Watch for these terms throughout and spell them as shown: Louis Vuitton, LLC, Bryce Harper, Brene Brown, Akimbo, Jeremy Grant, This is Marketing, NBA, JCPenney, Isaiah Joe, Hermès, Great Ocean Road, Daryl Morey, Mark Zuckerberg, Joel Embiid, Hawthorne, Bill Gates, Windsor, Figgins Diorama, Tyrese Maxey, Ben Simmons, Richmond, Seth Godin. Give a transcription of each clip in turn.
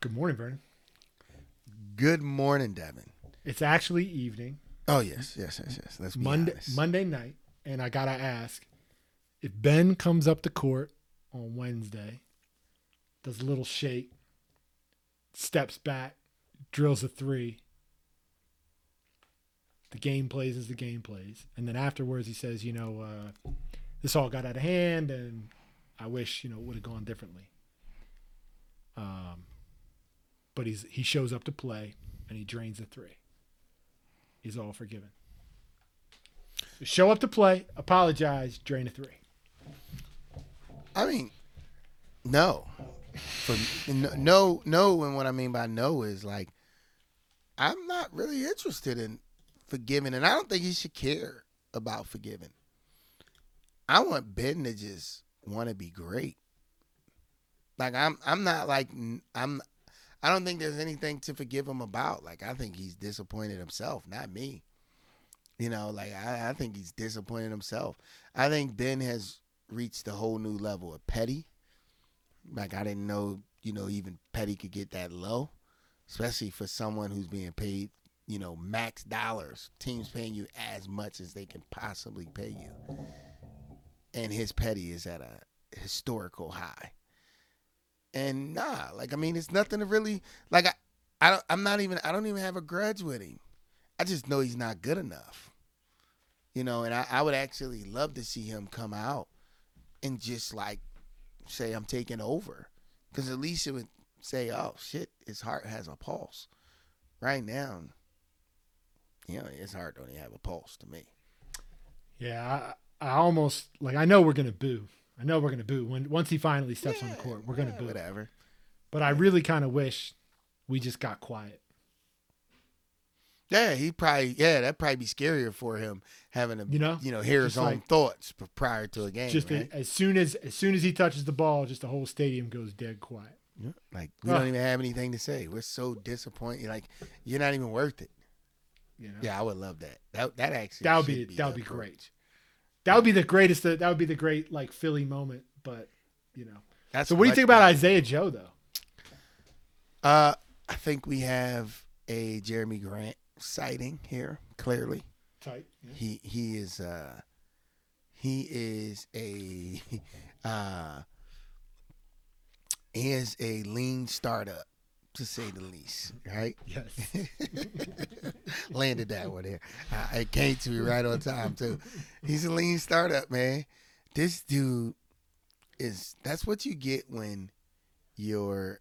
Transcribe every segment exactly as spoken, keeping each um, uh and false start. Good morning, Vernon. Good morning, Devin. It's actually evening. Oh, yes, yes, yes, yes. Let's be Monday, honest. Monday night, and I got to ask, if Ben comes up to court on Wednesday, does a little shake, steps back, drills a three, the game plays as the game plays. And then afterwards he says, you know, uh, this all got out of hand, and I wish, you know, it would have gone differently. Um, but he's he shows up to play, and he drains a three. He's all forgiven. So show up to play, apologize, drain a three. I mean, no. For, no, no, and what I mean by no is, like, I'm not really interested in forgiving, and I don't think he should care about forgiving. I want Ben to just want to be great. Like, I'm I'm not, like, I'm, I don't think there's anything to forgive him about. Like, I think he's disappointed himself, not me. You know, like, I, I think he's disappointed himself. I think Ben has reached a whole new level of petty. Like, I didn't know, you know, even petty could get that low, especially for someone who's being paid, you know, max dollars. Teams paying you as much as they can possibly pay you. And his petty is at a historical high. And nah, like, I mean, it's nothing to really, like, I, I don't, I'm not even, I don't even have a grudge with him. I just know he's not good enough. You know, and I, I would actually love to see him come out and just, like, say, I'm taking over, because at least it would say, oh shit, his heart has a pulse. Right now, you know, his heart don't even have a pulse to me. Yeah, I, I almost, like, I know we're gonna boo. I know we're gonna boo when once he finally steps yeah, on the court. We're gonna yeah, boo, whatever. But yeah. I really kind of wish we just got quiet. Yeah, he probably yeah that'd probably be scarier for him, having to you know, you know hear his own, like, thoughts prior to a game. Just right? a, as soon as as soon as he touches the ball, just the whole stadium goes dead quiet. Yeah. Like we oh. don't even have anything to say. We're so disappointed. Like, you're not even worth it. You know? Yeah, I would love that. That that actually that would be, be that would be approach. great. That would be the greatest. That would be the great, like, Philly moment. But you know, That's so what do you think about Isaiah Joe though? Uh, I think we have a Jeremy Grant sighting here, clearly. Tight. Yeah. He he is uh, he is a uh, he is a lean startup, to say the least, right? Yes. Landed that one there. Uh, it came to me right on time, too. He's a lean startup, man. This dude is, that's what you get when you're,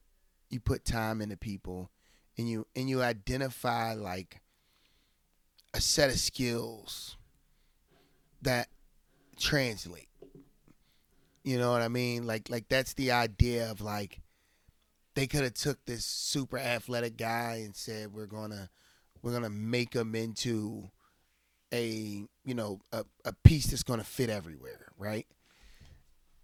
you put time into people and you, and you identify, like, a set of skills that translate. You know what I mean? Like, like that's the idea of, like, they could have took this super athletic guy and said, we're gonna we're gonna make him into a you know a, a piece that's gonna fit everywhere, right?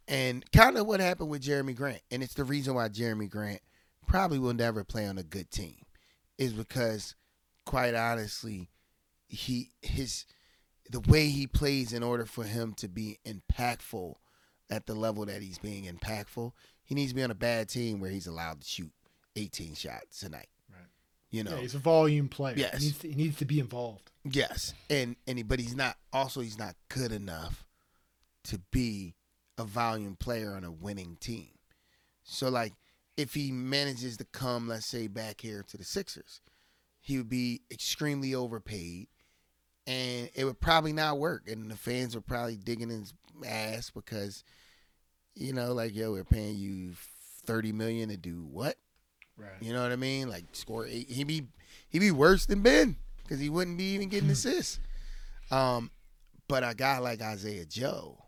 And kind of what happened with Jeremy Grant, and it's the reason why Jeremy Grant probably will never play on a good team, is because, quite honestly, he his the way he plays, in order for him to be impactful at the level that he's being impactful, he needs to be on a bad team where he's allowed to shoot eighteen shots a night. Right. You know, yeah, he's a volume player. Yes. He needs to, he needs to be involved. Yes. And and he, but he's not also he's not good enough to be a volume player on a winning team. So, like, if he manages to come, let's say, back here to the Sixers, he would be extremely overpaid and it would probably not work. And the fans were probably digging his ass because, you know, like, yo, we're paying you thirty million dollars to do what? Right. You know what I mean? Like, score eight. He'd be, he'd be worse than Ben because he wouldn't be even getting assists. Um, but a guy like Isaiah Joe,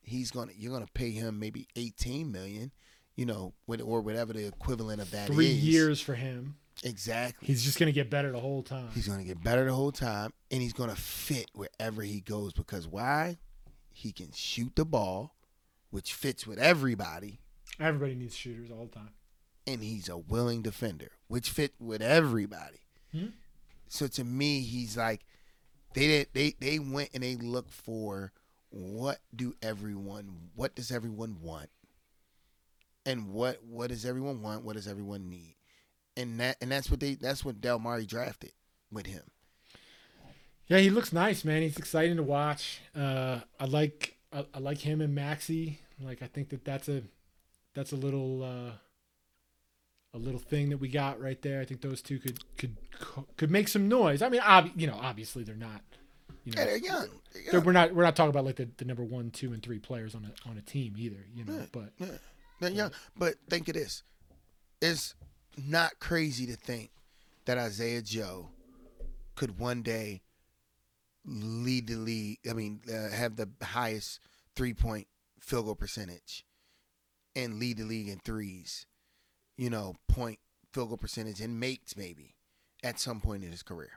he's gonna you're gonna pay him maybe eighteen million dollars, you know, with, or whatever the equivalent of that Three is. Three years for him. Exactly. He's just gonna get better the whole time. He's gonna get better the whole time, and he's gonna fit wherever he goes because why? He can shoot the ball, which fits with everybody. Everybody needs shooters all the time. And he's a willing defender, which fit with everybody. Hmm? So to me, he's like, they did, they they went and they looked for what do everyone, what does everyone want? and what what does everyone want? What does everyone need? And that and that's what they that's what Daryl Morey drafted with him. Yeah, he looks nice, man. He's exciting to watch. Uh, I like I, I like him and Maxey. Like I think that that's a that's a little uh, a little thing that we got right there. I think those two could could could make some noise. I mean, ob- you know, obviously they're not. You know, yeah, they're young. They're young. They're, we're not we're not talking about like the, the number one, two, and three players on a on a team either. You know, yeah, but yeah. they're young. But think of this: it's not crazy to think that Isaiah Joe could one day lead the league. I mean, uh, have the highest three point field goal percentage and lead the league in threes. You know, point field goal percentage and makes maybe at some point in his career.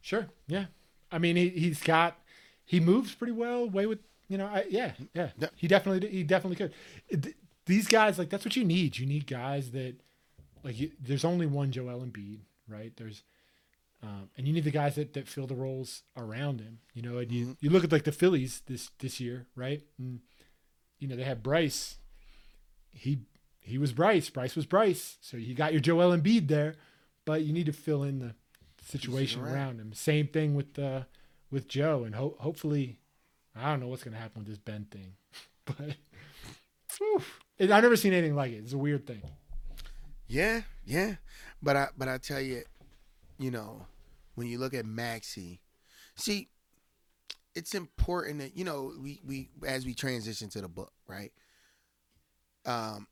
Sure. Yeah. I mean, he he's got, he moves pretty well. Way with you know, I, yeah, yeah, yeah. He definitely he definitely could. It, these guys, like, that's what you need. You need guys that, like, you, there's only one Joel Embiid, right? There's, um, and you need the guys that, that fill the roles around him. You know, and you, mm-hmm. you look at like the Phillies this this year, right? And you know they had Bryce. He he was Bryce. Bryce was Bryce. So you got your Joel Embiid there, but you need to fill in the situation around. around him. Same thing with uh with Joe, and ho- hopefully I don't know what's gonna happen with this Ben thing, but whew, it, I've never seen anything like it. It's a weird thing. Yeah, yeah, but I but I tell you, you know, when you look at Maxey, see, it's important that you know we we as we transition to the book, right? Um,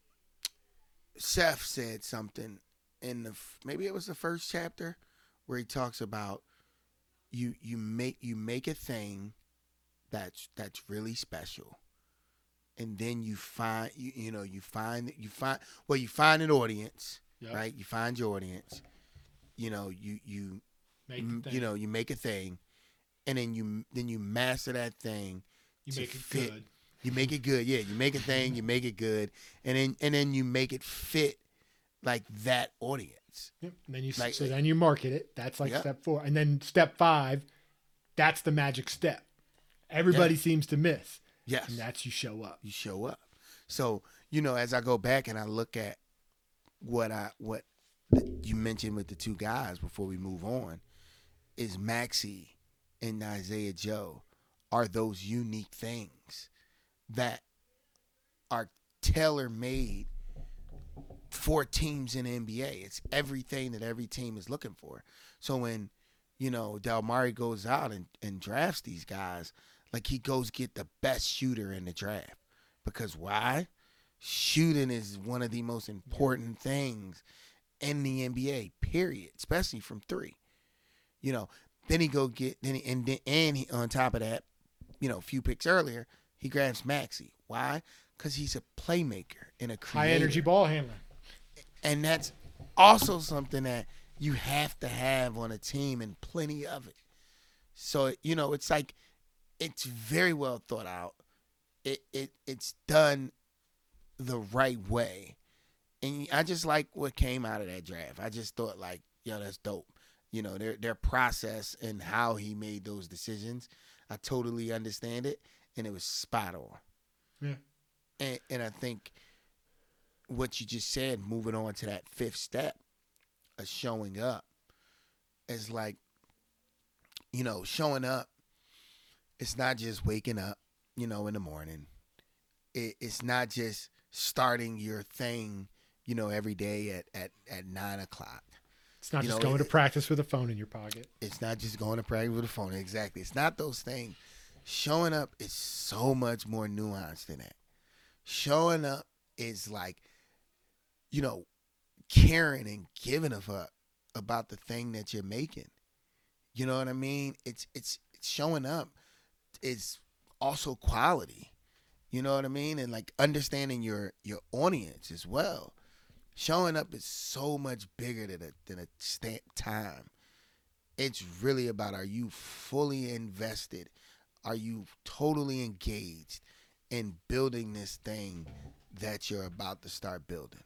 Seth said something in the maybe it was the first chapter, where he talks about you you make you make a thing that's that's really special, and then you find you you know you find you find well you find an audience, yep. right? You find your audience, you know you you make m- you know you make a thing, and then you then you master that thing. You make it fit. good. You make it good. Yeah, you make a thing. You make it good, and then and then you make it fit like that audience. Yep. And then you like, so then you market it. That's like yep. step four, and then step five. That's the magic step. Everybody yes. seems to miss. Yes, and that's you show up. You show up. So you know, as I go back and I look at what I what you mentioned with the two guys before we move on, is Maxey and Isaiah Joe are those unique things that are tailor made. Four teams in the N B A. It's everything that every team is looking for. So when, you know, Daryl Morey goes out and, and drafts these guys, like he goes get the best shooter in the draft. Because why? Shooting is one of the most important things in the N B A, period. Especially from three. You know, then he go get, then he, and, and he, on top of that, you know, a few picks earlier, he grabs Maxey. Why? Because he's a playmaker and a creator. High energy ball handler. And that's also something that you have to have on a team, and plenty of it. So, you know, it's like it's very well thought out. It it it's done the right way. And I just like what came out of that draft. I just thought like, yo, that's dope. You know, their their process and how he made those decisions. I totally understand it, and it was spot on. Yeah. And and I think what you just said, moving on to that fifth step of showing up, is like, you know, showing up, it's not just waking up, you know, in the morning. It, it's not just starting your thing, you know, every day at, at, at nine o'clock. It's not you just know, going it, to practice with a phone in your pocket. It's not just going to practice with a phone. Exactly. It's not those things. Showing up is so much more nuanced than that. Showing up is like, you know, caring and giving a fuck about the thing that you're making. You know what I mean? It's it's, it's showing up is also quality. You know what I mean? And like understanding your, your audience as well. Showing up is so much bigger than a than a stamp time. It's really about, are you fully invested? Are you totally engaged in building this thing that you're about to start building?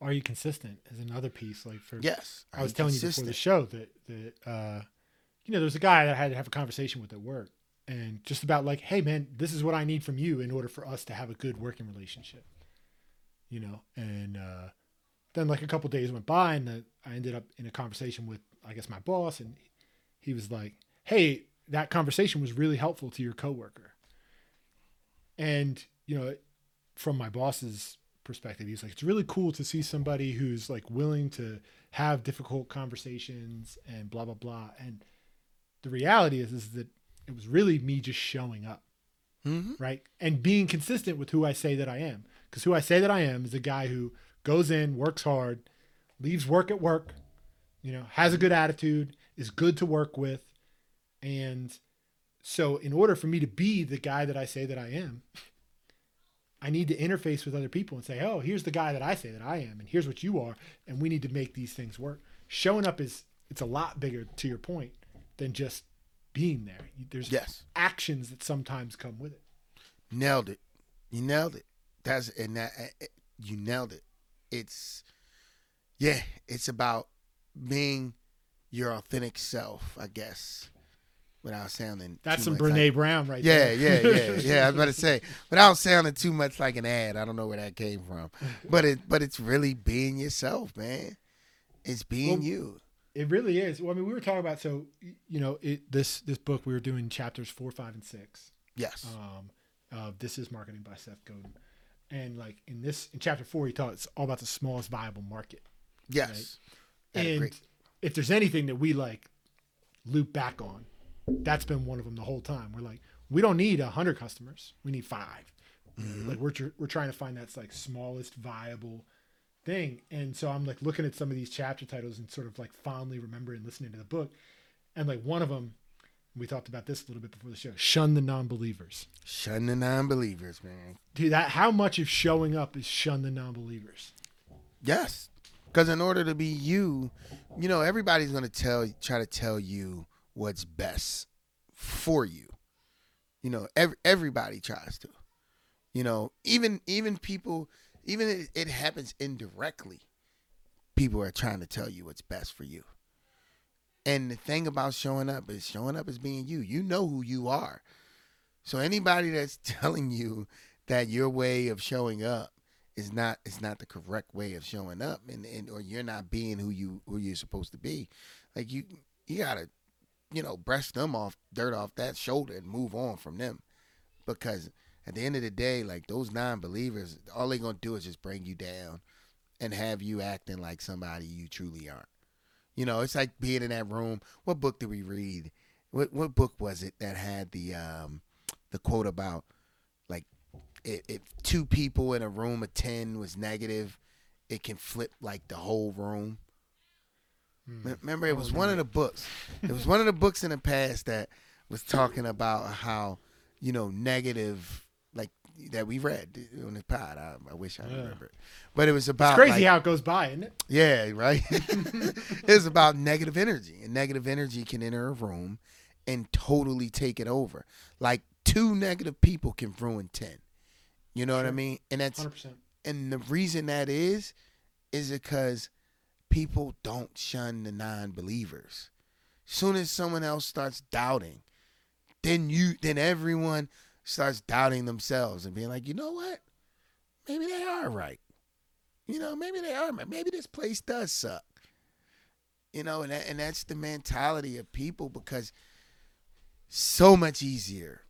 Are you consistent is another piece. Like for yes, I was telling consistent? you before the show that that uh, you know, there's a guy that I had to have a conversation with at work, and just about like, hey man, this is what I need from you in order for us to have a good working relationship. you know, and uh, then like a couple days went by, and the, I ended up in a conversation with, I guess, my boss, and he was like, hey, that conversation was really helpful to your coworker. And, you know, from my boss's perspective, he's like, it's really cool to see somebody who's like willing to have difficult conversations and blah, blah, blah. And the reality is, is that it was really me just showing up. Mm-hmm. Right. And being consistent with who I say that I am, because who I say that I am is a guy who goes in, works hard, leaves work at work, you know, has a good attitude, is good to work with. And so in order for me to be the guy that I say that I am, I need to interface with other people and say, oh, here's the guy that I say that I am, and here's what you are, and we need to make these things work. Showing up is, it's a lot bigger, to your point, than just being there. There's yes. actions that sometimes come with it. Nailed it. You nailed it. That's and that, you nailed it. It's, yeah, it's about being your authentic self, I guess. Without sounding That's some Brene like, Brown right yeah, there. Yeah, yeah, yeah. Yeah, I was about to say, without sounding too much like an ad. I don't know where that came from. But it but it's really being yourself, man. It's being well, you. It really is. Well, I mean, we were talking about, so, you know, it, this this book, we were doing chapters four, five, and six. Yes. Um, uh, This is Marketing by Seth Godin. And like in this, in chapter four, he taught it's all about the smallest viable market. Yes. Right? And agree. If there's anything that we like loop back on, that's been one of them the whole time. We're like, we don't need a hundred customers. We need five. Mm-hmm. Like we're, tr- we're trying to find that's like smallest viable thing. And so I'm like looking at some of these chapter titles and sort of like fondly remembering listening to the book. And like one of them, we talked about this a little bit before the show, shun the non-believers. Shun the non-believers, man. Dude, that, how much of showing up is shun the non-believers? Yes. Cause in order to be you, you know, everybody's going to tell, try to tell you what's best for you. You know, every, everybody tries to, you know, even, even people, even if it happens indirectly, people are trying to tell you what's best for you. And the thing about showing up is showing up as being you, you know who you are. So anybody that's telling you that your way of showing up is not, is not the correct way of showing up and, and, or you're not being who you, who you're supposed to be. Like you, you gotta, you know, brush them off, dirt off that shoulder and move on from them. Because at the end of the day, like those non-believers, all they're going to do is just bring you down and have you acting like somebody you truly aren't. You know, it's like being in that room. What book did we read? What what book was it that had the um, the quote about like if, if two people in a room of ten was negative, it can flip like the whole room? Remember, it was one of the books. It was one of the books in the past that was talking about how, you know, negative, like that we read on the pod. I, I wish I yeah. remember it. But it was about. It's crazy like, how it goes by, isn't it? Yeah, right. It was about negative energy. And negative energy can enter a room and totally take it over. Like two negative people can ruin ten. You know sure. what I mean? And that's one hundred percent. And the reason that is, is because people don't shun the non-believers. Soon as someone else starts doubting, then you, then everyone starts doubting themselves and being like, you know what? Maybe they are right. You know, maybe they are. Maybe this place does suck. You know, and that, and that's the mentality of people because so much easier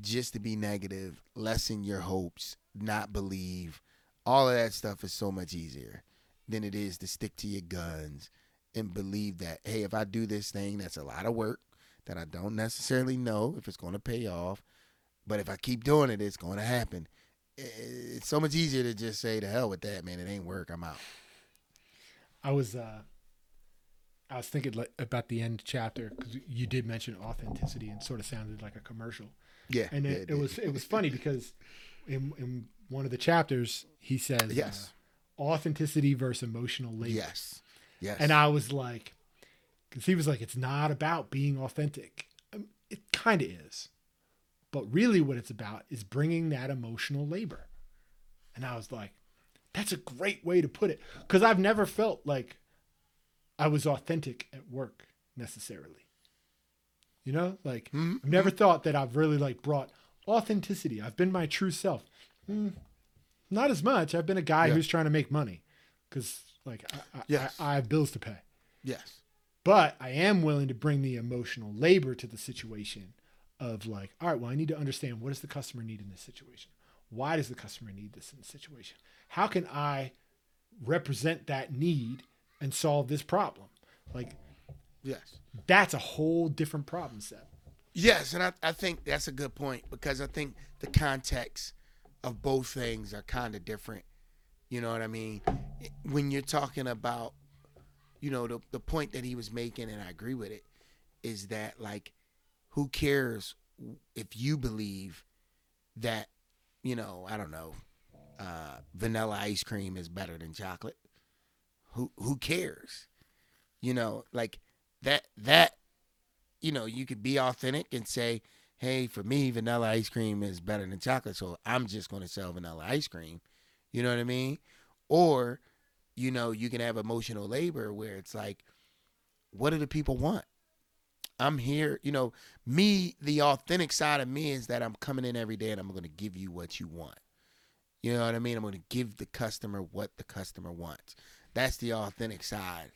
just to be negative, lessen your hopes, not believe. All of that stuff is so much easier than it is to stick to your guns and believe that, hey, if I do this thing, that's a lot of work that I don't necessarily know if it's going to pay off. But if I keep doing it, it's going to happen. It's so much easier to just say, to hell with that, man. It ain't work. I'm out. I was uh, I was thinking about the end chapter because you did mention authenticity and sort of sounded like a commercial. Yeah. And it, yeah, it, it was it was funny because in, in one of the chapters, he says, yes. Uh, authenticity versus emotional labor. Yes. Yes. And I was like, because he was like, it's not about being authentic. I mean, it kind of is. But really what it's about is bringing that emotional labor. And I was like, that's a great way to put it. Because I've never felt like I was authentic at work necessarily. You know, like mm-hmm. I've never thought that I've really like brought authenticity. I've been my true self. Mm. Not as much. I've been a guy yeah. who's trying to make money because, like, I, I, yes. I, I have bills to pay. Yes. But I am willing to bring the emotional labor to the situation of, like, all right, well, I need to understand, what does the customer need in this situation? Why does the customer need this in this situation? How can I represent that need and solve this problem? Like, yes, that's a whole different problem set. Yes, and I, I think that's a good point, because I think the context of both things are kind of different. You know what I mean? When you're talking about, you know, the, the point that he was making, and I agree with it, is that, like, who cares if you believe that, you know, I don't know, uh, vanilla ice cream is better than chocolate? Who who cares? You know, like that, that, you know, you could be authentic and say, hey, for me, vanilla ice cream is better than chocolate, so I'm just going to sell vanilla ice cream. You know what I mean? Or, you know, you can have emotional labor where it's like, what do the people want? I'm here, you know, me, the authentic side of me is that I'm coming in every day and I'm going to give you what you want. You know what I mean? I'm going to give the customer what the customer wants. That's the authentic side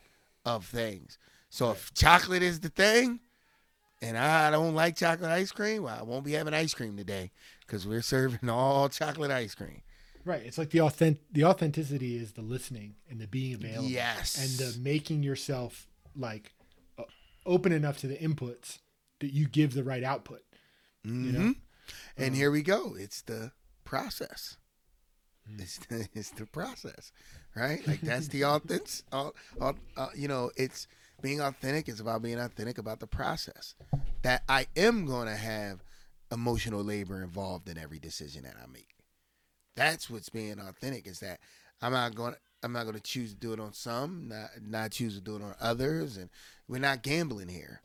of things. So if chocolate is the thing and I don't like chocolate ice cream, well, I won't be having ice cream today because we're serving all chocolate ice cream. Right. It's like the authentic, the authenticity is the listening and the being available. Yes. And the making yourself, like, open enough to the inputs that you give the right output. Mm-hmm. You know? And um, here we go. It's the process. Mm-hmm. It's the, it's the process, right? Like, that's the authentic, uh, uh, uh, you know, it's being authentic. It's about being authentic about the process that I am going to have emotional labor involved in every decision that I make. That's what's being authentic, is that I'm not going to, I'm not going to choose to do it on some, not, not choose to do it on others. And we're not gambling here.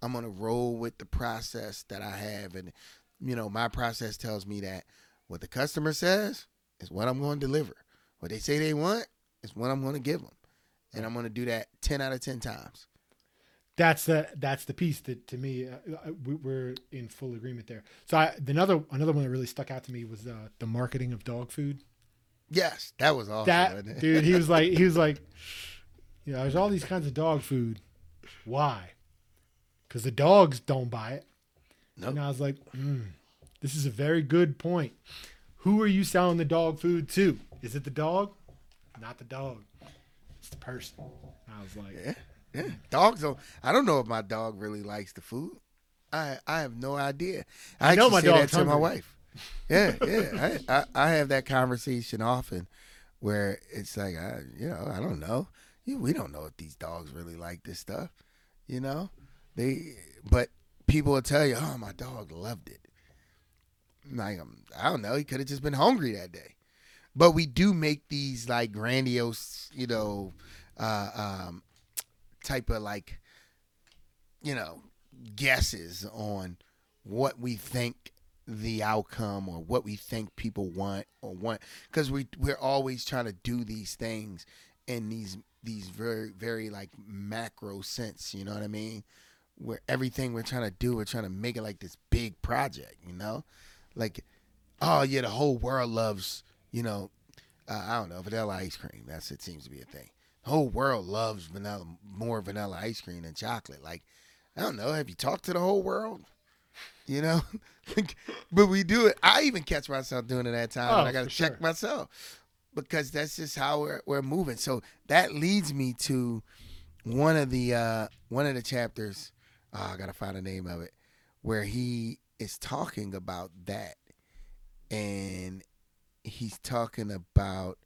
I'm going to roll with the process that I have. And, you know, my process tells me that what the customer says is what I'm going to deliver. What they say they want is what I'm going to give them. And I'm going to do that ten out of ten times. That's the, that's the piece that, to me, uh, we're in full agreement there. So I, another, another one that really stuck out to me was uh, the marketing of dog food. Yes, that was awesome. That, wasn't it? Dude, he was like, he was like, you know, there's all these kinds of dog food. Why? Because the dogs don't buy it. Nope. And I was like, mm, this is a very good point. Who are you selling the dog food to? Is it the dog? Not the dog. It's the person. And I was like, yeah, yeah. Dogs don't. I don't know if my dog really likes the food. I I have no idea. I, I know my dog to my wife. Yeah, yeah. I, I, I have that conversation often where it's like, I, you know, I don't know. You, we don't know if these dogs really like this stuff, you know? They, but people will tell you, oh, my dog loved it. Like, I'm, I don't know. He could have just been hungry that day. But we do make these, like, grandiose, you know, uh, um, type of, like, you know, guesses on what we think the outcome or what we think people want or want, because we we're always trying to do these things in these these very very like macro sense, you know what I mean, where everything we're trying to do, we're trying to make it like this big project, you know, like, oh yeah, the whole world loves, you know, uh, I don't know, vanilla ice cream. That's, it seems to be a thing. The whole world loves vanilla, more vanilla ice cream than chocolate. Like, I don't know, have you talked to the whole world? You know, but we do it. I even catch myself doing it at times, oh, and I got to check sure. myself, because that's just how we're, we're moving. So that leads me to one of the uh, one of the chapters. Oh, I got to find the name of it, where he is talking about that, and he's talking about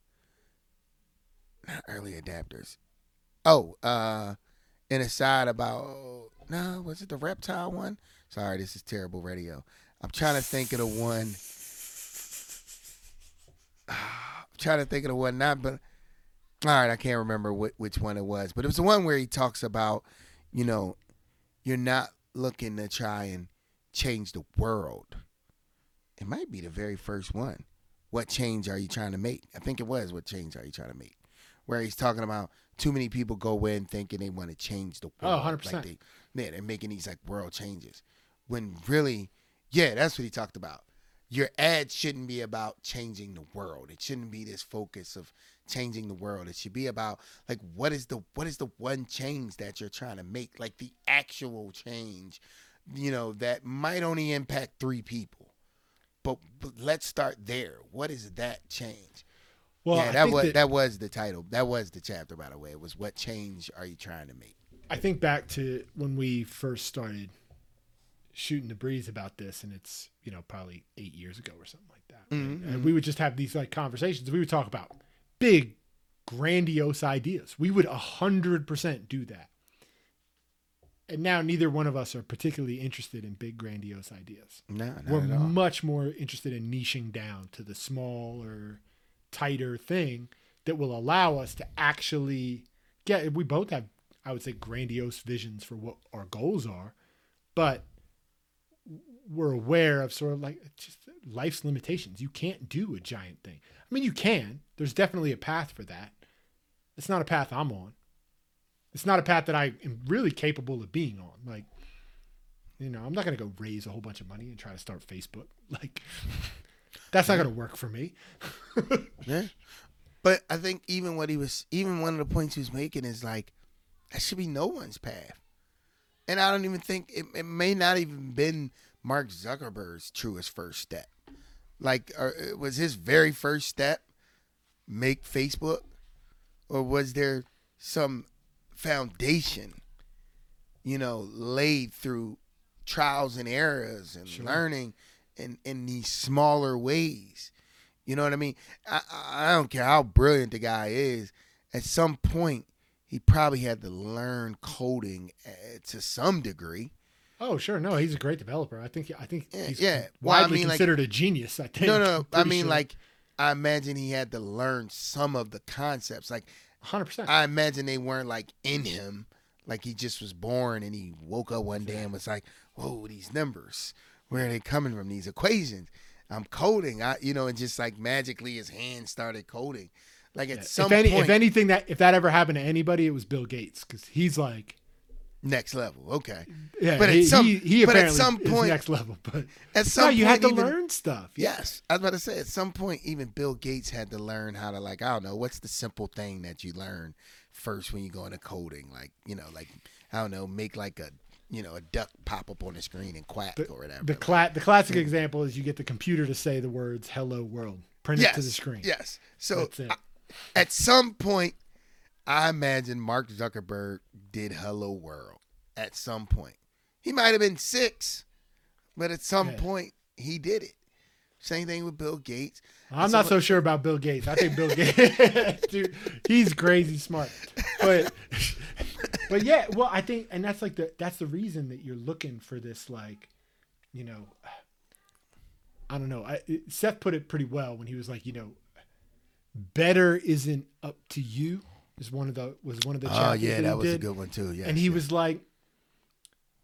not early adapters. Oh, uh, and a side about no, was it the reptile one? Sorry, this is terrible radio. I'm trying to think of the one. I'm trying to think of the one, not, but all right, I can't remember what, which one it was. But it was the one where he talks about, you know, you're not looking to try and change the world. It might be the very first one. What change are you trying to make? I think it was what change are you trying to make? Where he's talking about too many people go in thinking they want to change the world. Oh, one hundred percent. Like they, yeah, they're making these like world changes. When really, yeah, that's what he talked about. your ad shouldn't be about changing the world. It shouldn't be this focus of changing the world. It should be about, like, what is the what is the one change that you're trying to make? Like the actual change, you know, that might only impact three people. But, but let's start there. What is that change? Well, yeah, that was that, that was the title. That was the chapter, by the way. It was, what change are you trying to make? I think back to when we first started shooting the breeze about this, and it's, you know, probably eight years ago or something like that. Right? Mm-hmm. And we would just have these like conversations. We would talk about big, grandiose ideas. We would a hundred percent do that. And now neither one of us are particularly interested in big, grandiose ideas. No, not We're at all. much more interested in niching down to the smaller, tighter thing that will allow us to actually get. We both have, I would say, grandiose visions for what our goals are, but we're aware of sort of like just life's limitations. You can't do a giant thing. I mean, you can. There's definitely a path for that. It's not a path I'm on. It's not a path that I am really capable of being on. Like, you know, I'm not going to go raise a whole bunch of money and try to start Facebook. Like, that's not going to work for me. Yeah. But I think even what he was, even one of the points he was making is like, that should be no one's path. And I don't even think, it, it may not even been Mark Zuckerberg's truest first step. Like, or, was his very first step make Facebook? Or was there some foundation, you know, laid through trials and errors and sure. learning in, in these smaller ways? You know what I mean? I, I don't care how brilliant the guy is. At some point, he probably had to learn coding to some degree. Oh, sure. No, he's a great developer. I think I think he's yeah. well, widely I mean, considered like, a genius, I think. No, no. I mean, sure. like, I imagine he had to learn some of the concepts. Like, one hundred percent. I imagine they weren't, like, in him. Like, he just was born and he woke up one day and was like, whoa, these numbers. Where are they coming from? These equations. I'm coding. I, you know, and just, like, magically his hand started coding. Like, at yeah. some if any, point. If anything, that if that ever happened to anybody, it was Bill Gates. Because he's, like, next level, okay. Yeah, but he, at some, he, he but apparently at some point, is next level. But at some no, you point, had to even, learn stuff. Yes, I was about to say. At some point, even Bill Gates had to learn how to, like, I don't know, what's the simple thing that you learn first when you go into coding? Like, you know, like I don't know, make like a, you know, a duck pop up on the screen and quack the, or whatever. The cla- like, the classic yeah. example is you get the computer to say the words "Hello World," print yes, it to the screen. Yes. So I, at some point. I imagine Mark Zuckerberg did Hello World at some point. He might have been six, but at some yeah. point he did it. Same thing with Bill Gates. I'm at not so point- sure about Bill Gates. I think Bill Gates, dude, he's crazy smart. But but yeah, well, I think, and that's like the that's the reason that you're looking for this, like, you know, I don't know. I, Seth put it pretty well when he was like, you know, better isn't up to you. Is one of the was one of the chapters. Oh yeah, that, that was did. a good one too. Yeah, and he yeah. was like,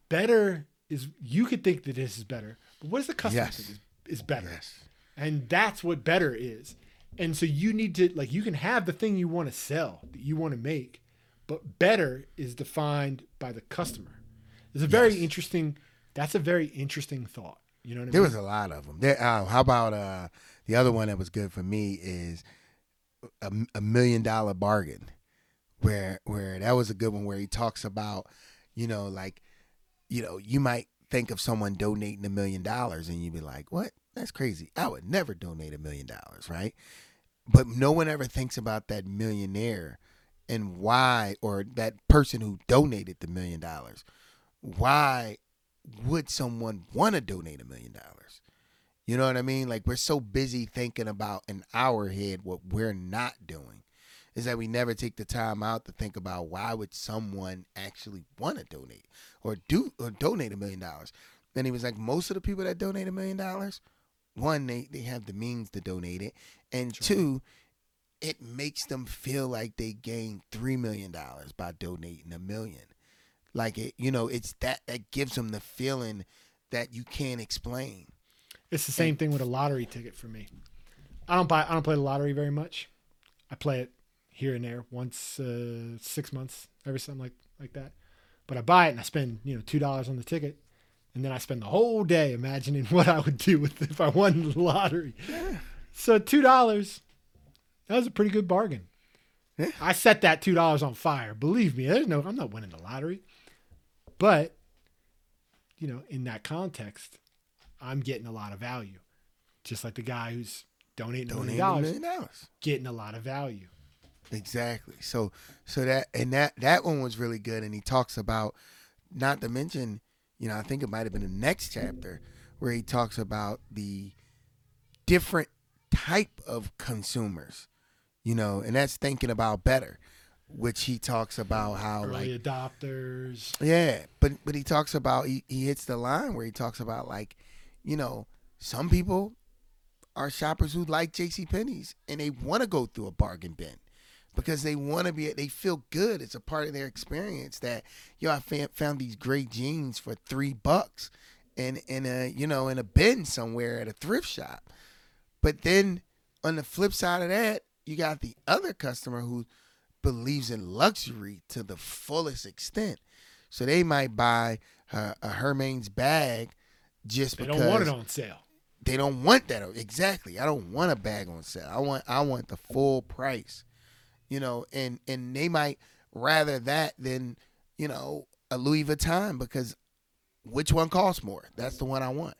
"Better is you could think that this is better, but what does the customer yes. think is, is better?" Yes. And that's what better is. And so you need to like you can have the thing you want to sell that you want to make, but better is defined by the customer. It's a very yes. interesting. That's a very interesting thought. You know what I there mean? There was a lot of them. There, uh, how about uh, the other one that was good for me is a, a million dollar bargain. Where where that was a good one where he talks about, you know, like, you know, you might think of someone donating a million dollars and you'd be like, what? That's crazy. I would never donate a million dollars, right? But no one ever thinks about that millionaire and why, or that person who donated the million dollars. Why would someone want to donate a million dollars? You know what I mean? Like, we're so busy thinking about in our head what we're not doing. Is that we never take the time out to think about why would someone actually want to donate or do or donate a million dollars. Then he was like, most of the people that donate a million dollars, one, they, they have the means to donate it. And True. two, it makes them feel like they gained three million dollars by donating a million. Like, it, you know, it's that that gives them the feeling that you can't explain. It's the same and, thing with a lottery ticket for me. I don't buy I don't play the lottery very much. I play it here and there, once uh, six months, every something like, like that. But I buy it and I spend, you know, two dollars on the ticket. And then I spend the whole day imagining what I would do with if I won the lottery. Yeah. So two dollars, that was a pretty good bargain. Yeah. I set that two dollars on fire. Believe me, there's no, I'm not winning the lottery. But, you know, in that context, I'm getting a lot of value. Just like the guy who's donating, donating a million dollars, getting a lot of value. Exactly. So, so that, and that, that one was really good. And he talks about, not to mention, you know, I think it might have been the next chapter where he talks about the different type of consumers, you know, and that's thinking about better, which he talks about how early like adopters. Yeah. But, but he talks about, he, he hits the line where he talks about like, you know, some people are shoppers who like JCPenney's and they want to go through a bargain bin. Because they want to be, they feel good. It's a part of their experience that, yo, I found these great jeans for three bucks, and in a you know in a bin somewhere at a thrift shop. But then on the flip side of that, you got the other customer who believes in luxury to the fullest extent. So they might buy a, a Hermès bag just because they don't want it on sale. They don't want that exactly. I don't want a bag on sale. I want I want the full price. You know, and, and they might rather that than, you know, a Louis Vuitton, because which one costs more? That's the one I want.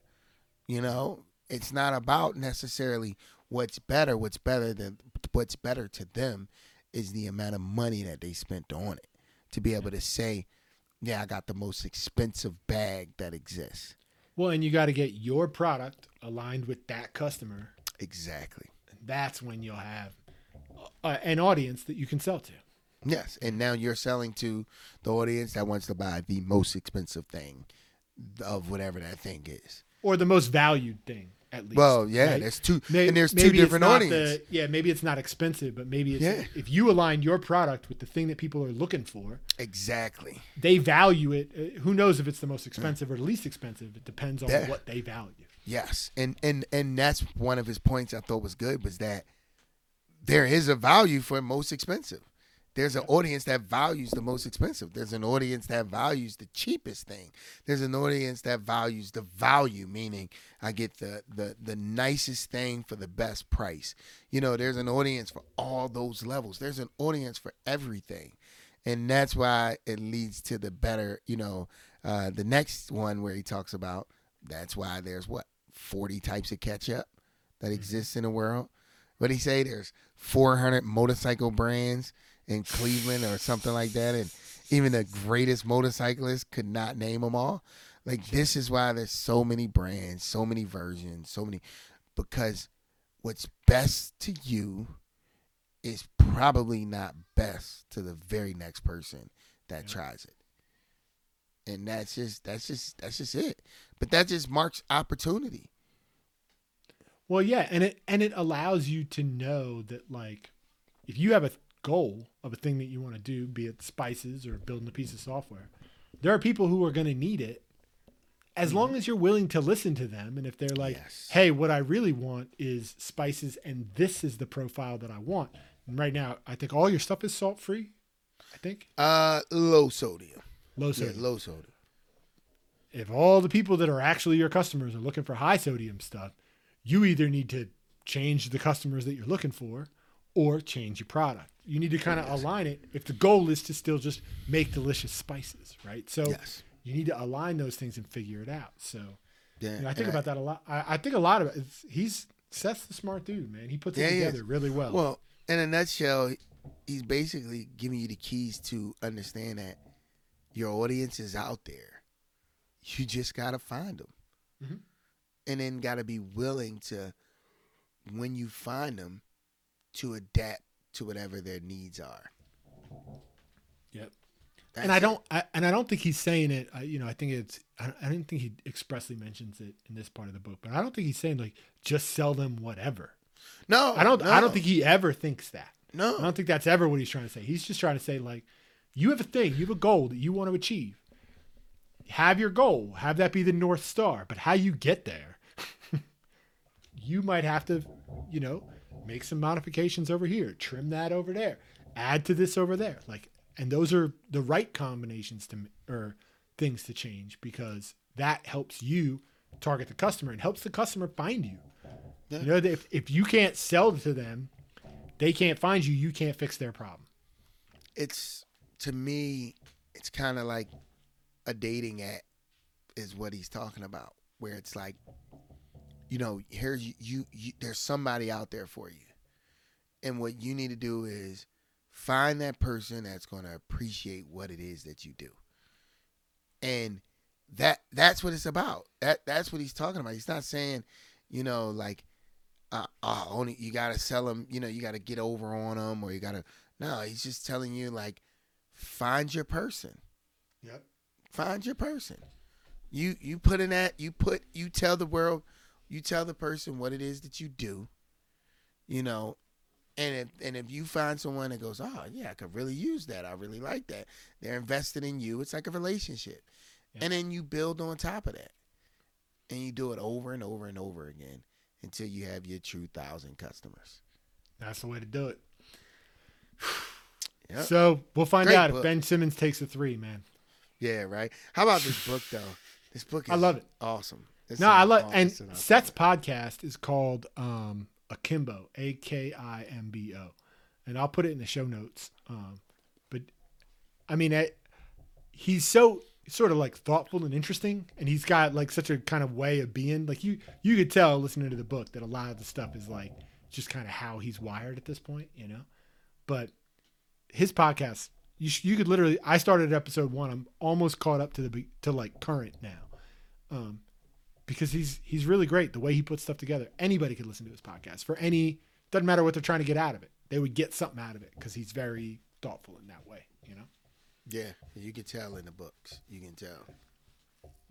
You know, it's not about necessarily what's better. What's better than what's better to them is the amount of money that they spent on it to be able to say, yeah, I got the most expensive bag that exists. Well, and you got to get your product aligned with that customer. Exactly. And that's when you'll have Uh, an audience that you can sell to. Yes, and now you're selling to the audience that wants to buy the most expensive thing of whatever that thing is, or the most valued thing at least. Well, yeah, right? There's two, maybe, and there's two different audiences. Yeah, maybe it's not expensive, but maybe it's, yeah. If you align your product with the thing that people are looking for, exactly, they value it. Who knows if it's the most expensive mm. or the least expensive? It depends on yeah. what they value. Yes, and and and that's one of his points I thought was good was that. There is a value for most expensive. There's an audience that values the most expensive. There's an audience that values the cheapest thing. There's an audience that values the value, meaning I get the the the nicest thing for the best price. You know, there's an audience for all those levels. There's an audience for everything. And that's why it leads to the better, you know, uh, the next one where he talks about, that's why there's what, forty types of ketchup that exists in the world. But he say there's four hundred motorcycle brands in Cleveland or something like that, and even the greatest motorcyclist could not name them all. Like, this is why there's so many brands, so many versions, so many, because what's best to you is probably not best to the very next person that yeah. tries it. And that's just that's just that's just it. But that just marks opportunity. Well, yeah, and it and it allows you to know that, like, if you have a goal of a thing that you want to do, be it spices or building a piece of software, there are people who are going to need it as mm-hmm. long as you're willing to listen to them. And if they're like, yes. hey, what I really want is spices, and this is the profile that I want. And right now, I think all your stuff is salt-free, I think. Uh, low sodium. Low sodium. Yeah, low sodium. If all the people that are actually your customers are looking for high sodium stuff, you either need to change the customers that you're looking for or change your product. You need to kind of yes. align it if the goal is to still just make delicious spices, right? So yes. you need to align those things and figure it out. So yeah, you know, I think about I, that a lot. I, I think a lot of it, it's, he's, Seth's the smart dude, man. He puts yeah, it together yes. really well. Well, in a nutshell, he's basically giving you the keys to understand that your audience is out there. You just got to find them. Mm-hmm. And then got to be willing to, when you find them, to adapt to whatever their needs are. Yep. That's and I don't, I, and I don't think he's saying it. I, you know, I think it's. I, I didn't think he expressly mentions it in this part of the book, but I don't think he's saying like just sell them whatever. No, I don't. No. I don't think he ever thinks that. No, I don't think that's ever what he's trying to say. He's just trying to say like, you have a thing, you have a goal that you want to achieve. Have your goal, have that be the North Star, but how you get there, you might have to, you know, make some modifications over here, trim that over there, add to this over there. Like, and those are the right combinations to, or things to change because that helps you target the customer and helps the customer find you. Yeah. You know, if, if you can't sell to them, they can't find you, you can't fix their problem. It's, to me, it's kind of like a dating app is what he's talking about, where it's like, you know, here you, you, you there's somebody out there for you. And what you need to do is find that person that's going to appreciate what it is that you do. And that that's what it's about. That that's what he's talking about. He's not saying, you know, like, uh, uh, only you got to sell them, you know, you got to get over on them or you got to. No, he's just telling you, like, find your person. Yep. Find your person. You you put in that, you put, you tell the world, you tell the person what it is that you do, you know, and if, and if you find someone that goes, oh, yeah, I could really use that. I really like that. They're invested in you. It's like a relationship. Yeah. And then you build on top of that. And you do it over and over and over again until you have your true thousand customers. That's the way to do it. Yep. So we'll find Great out book. If Ben Simmons takes a three, man. Yeah, right. How about this book, though? This book is I love it. Awesome. It's no, I love and Seth's podcast is called um, Akimbo, A K I M B O, and I'll put it in the show notes. Um, but I mean, I, he's so sort of like thoughtful and interesting, and he's got like such a kind of way of being. Like you, you could tell listening to the book that a lot of the stuff is like just kind of how he's wired at this point, you know. But his podcast, you sh- you could literally. I started at episode one. I'm almost caught up to the to like current now. Um, Because he's he's really great the way he puts stuff together. Anybody could listen to his podcast for any doesn't matter what they're trying to get out of it. They would get something out of it because he's very thoughtful in that way, you know. Yeah, you can tell in the books. You can tell.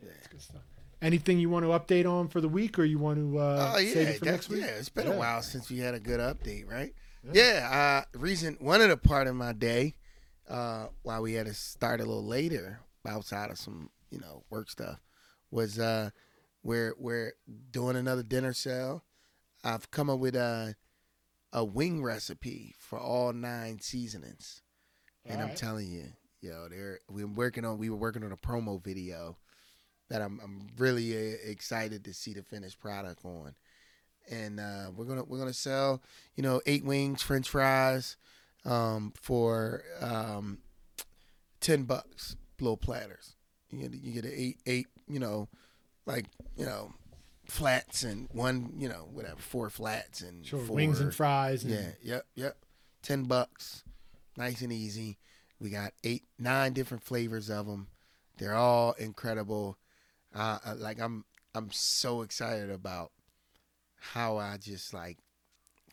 Yeah, that's good stuff. Anything you want to update on for the week, or you want to? Uh, oh yeah, save it for next week? Yeah. It's been yeah. a while since we had a good update, right? Yeah. yeah uh, reason one of the part of my day uh, why we had to start a little later outside of some you know work stuff was. Uh, We're we're doing another dinner sale. I've come up with a a wing recipe for all nine seasonings, all and right. I'm telling you, you know, they're we're working on we were working on a promo video that I'm I'm really uh, excited to see the finished product on, and uh, we're gonna we're gonna sell you know eight wings, French fries, um, for um, ten bucks, little platters. You get you get an eight eight you know. Like, you know, flats and one, you know, whatever, four flats and sure, four. Wings and fries. And... Yeah, yep, yep. Ten bucks, nice and easy. We got eight, nine different flavors of them. They're all incredible. Uh, like, I'm I'm so excited about how I just, like,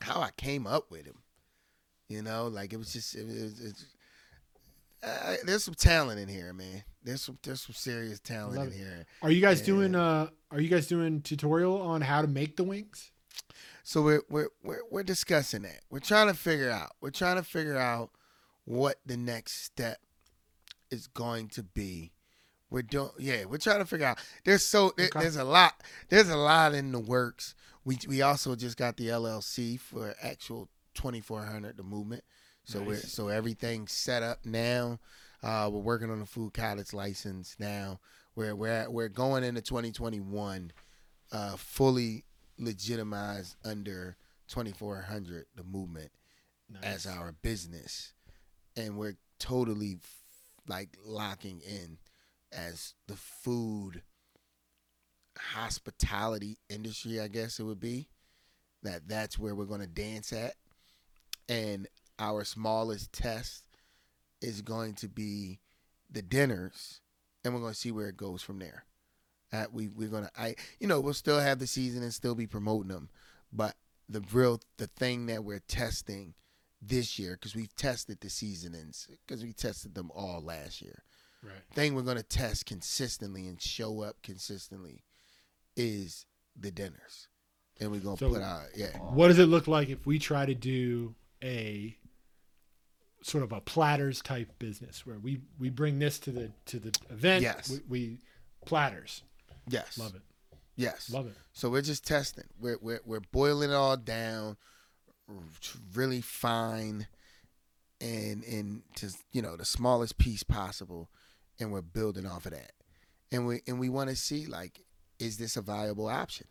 how I came up with them. You know, like, it was just, it was, it's, uh, there's some talent in here, man. There's some there's some serious talent in here. Are you guys and, doing uh Are you guys doing tutorial on how to make the wings? So we're we're we're we're discussing that. We're trying to figure out. We're trying to figure out what the next step is going to be. We're doing yeah. We're trying to figure out. There's so there, okay. there's a lot. There's a lot in the works. We we also just got the L L C for actual twenty-four hundred the movement. So nice. we're so everything's set up now. Uh, we're working on the food college license now. We're we're we're going into twenty twenty-one, uh, fully legitimized under twenty-four hundred the movement nice. As our business, and we're totally f- like locking in as the food hospitality industry. I guess it would be that that's where we're going to dance at, and our smallest test. Is going to be the dinners, and we're going to see where it goes from there. Uh, we we're gonna, I you know, we'll still have the season and still be promoting them, but the real the thing that we're testing this year, because we've tested the seasonings, because we tested them all last year. Right. Thing we're gonna test consistently and show up consistently is the dinners, and we're gonna so put out. Yeah. What does it look like if we try to do a sort of a platters type business where we, we bring this to the, to the event. Yes. We, we platters. Yes. Love it. Yes. Love it. So we're just testing. We're, we're, we're boiling it all down really fine and, and to, you know, the smallest piece possible. And we're building off of that. And we and we want to see, like, is this a viable option?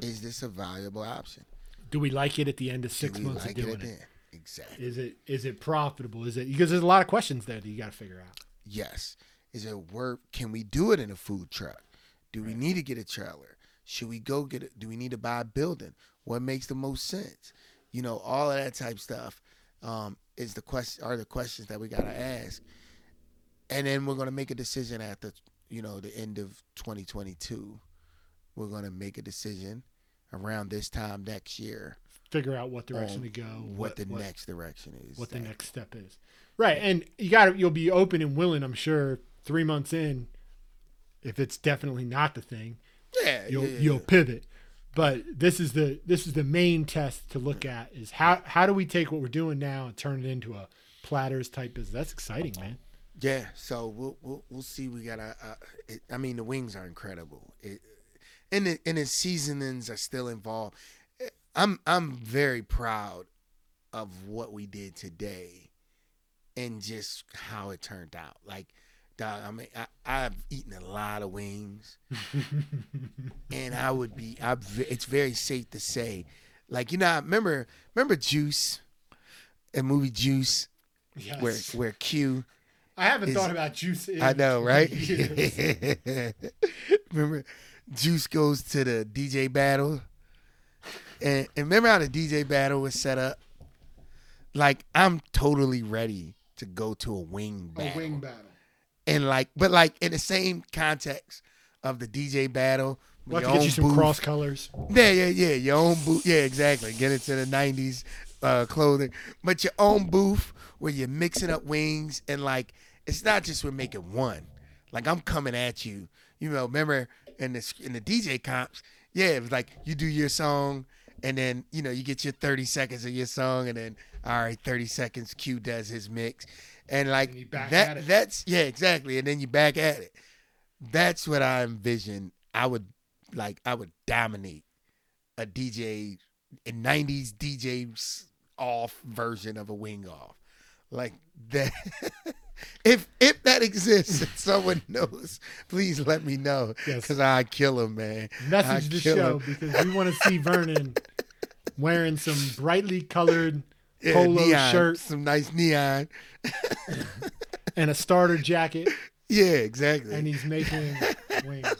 Is this a viable option? Do we like it at the end of six months like of doing it? it? Exactly. Is it is it profitable? Is it because there's a lot of questions there that you got to figure out. Yes. Is it worth? Can we do it in a food truck? Do right. we need to get a trailer? Should we go get it? Do we need to buy a building? What makes the most sense? You know, all of that type stuff um, is the quest are the questions that we gotta ask, and then we're gonna make a decision at the you know the end of twenty twenty-two. We're gonna make a decision around this time next year. Figure out what direction to go. What, what the what, next direction is. What that. the next step is. Right, and you got you'll be open and willing. I'm sure three months in, if it's definitely not the thing, yeah, you'll yeah, yeah. you'll pivot. But this is the this is the main test to look at is how how do we take what we're doing now and turn it into a platters type business? That's exciting, man. Yeah. So we'll we'll, we'll see. We got a. a it, I mean, the wings are incredible. It, and the, and the seasonings are still involved. I'm I'm very proud of what we did today, and just how it turned out. Like, dog, I mean, I, I've eaten a lot of wings, and I would be. I it's very safe to say, like you know, I remember remember Juice, a movie Juice, yes. where where Q. I haven't is, thought about Juice. In I know, right? Remember, Juice goes to the D J battle, and, and remember how the D J battle was set up. Like I'm totally ready to go to a wing battle. A wing battle. And like, but like in the same context of the D J battle, we'll have to get you some booth. Cross colors. Yeah, yeah, yeah. Your own booth. Yeah, exactly. Get into the nineties uh, clothing, but your own booth where you're mixing up wings and like it's not just we're making one. Like I'm coming at you. You know, remember in the in the D J comps, yeah, it was like you do your song and then you know you get your thirty seconds of your song and then all right, thirty seconds. Q does his mix. And like and that, that's, yeah, exactly. And then you back at it. That's what I envision. I would like, I would dominate a D J, a nineties D J off version of a wing off. Like that. if, if that exists and someone knows, please let me know. Yes. Cause I kill him, man. Message the show him. Because we want to see Vernon wearing some brightly colored yeah, polo neon, shirt, some nice neon, and a starter jacket. Yeah, exactly. And he's making wings.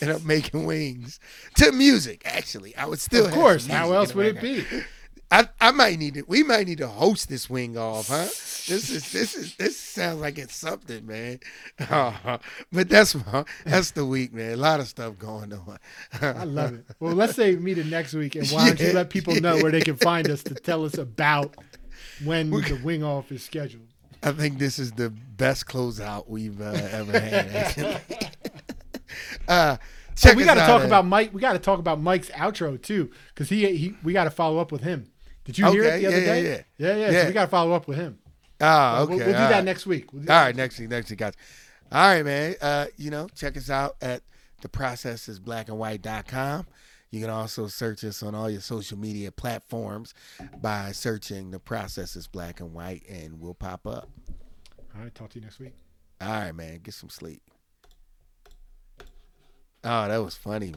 And I'm making wings to music. Actually, I would still. Of have course. How else would it be? I I might need it. We might need to host this wing off, huh? This is this is this sounds like it's something, man. Oh, but that's that's the week, man. A lot of stuff going on. I love it. Well, let's say we meet next week, and why don't you let people know where they can find us to tell us about when the wing off is scheduled? I think this is the best closeout we've uh, ever had. Actually. uh, check oh, we got to talk at... about Mike. We got to talk about Mike's outro too, because he he we got to follow up with him. Did you okay, hear it the other yeah, day? Yeah, yeah, yeah. yeah. yeah. So we got to follow up with him. Oh, okay. We'll, we'll do that right. next week. We'll do all right, next week, next week, guys. All right, man. Uh, you know, check us out at the process is black and white dot com. You can also search us on all your social media platforms by searching The Process is Black and White, and we'll pop up. All right, talk to you next week. All right, man. Get some sleep. Oh, that was funny, man.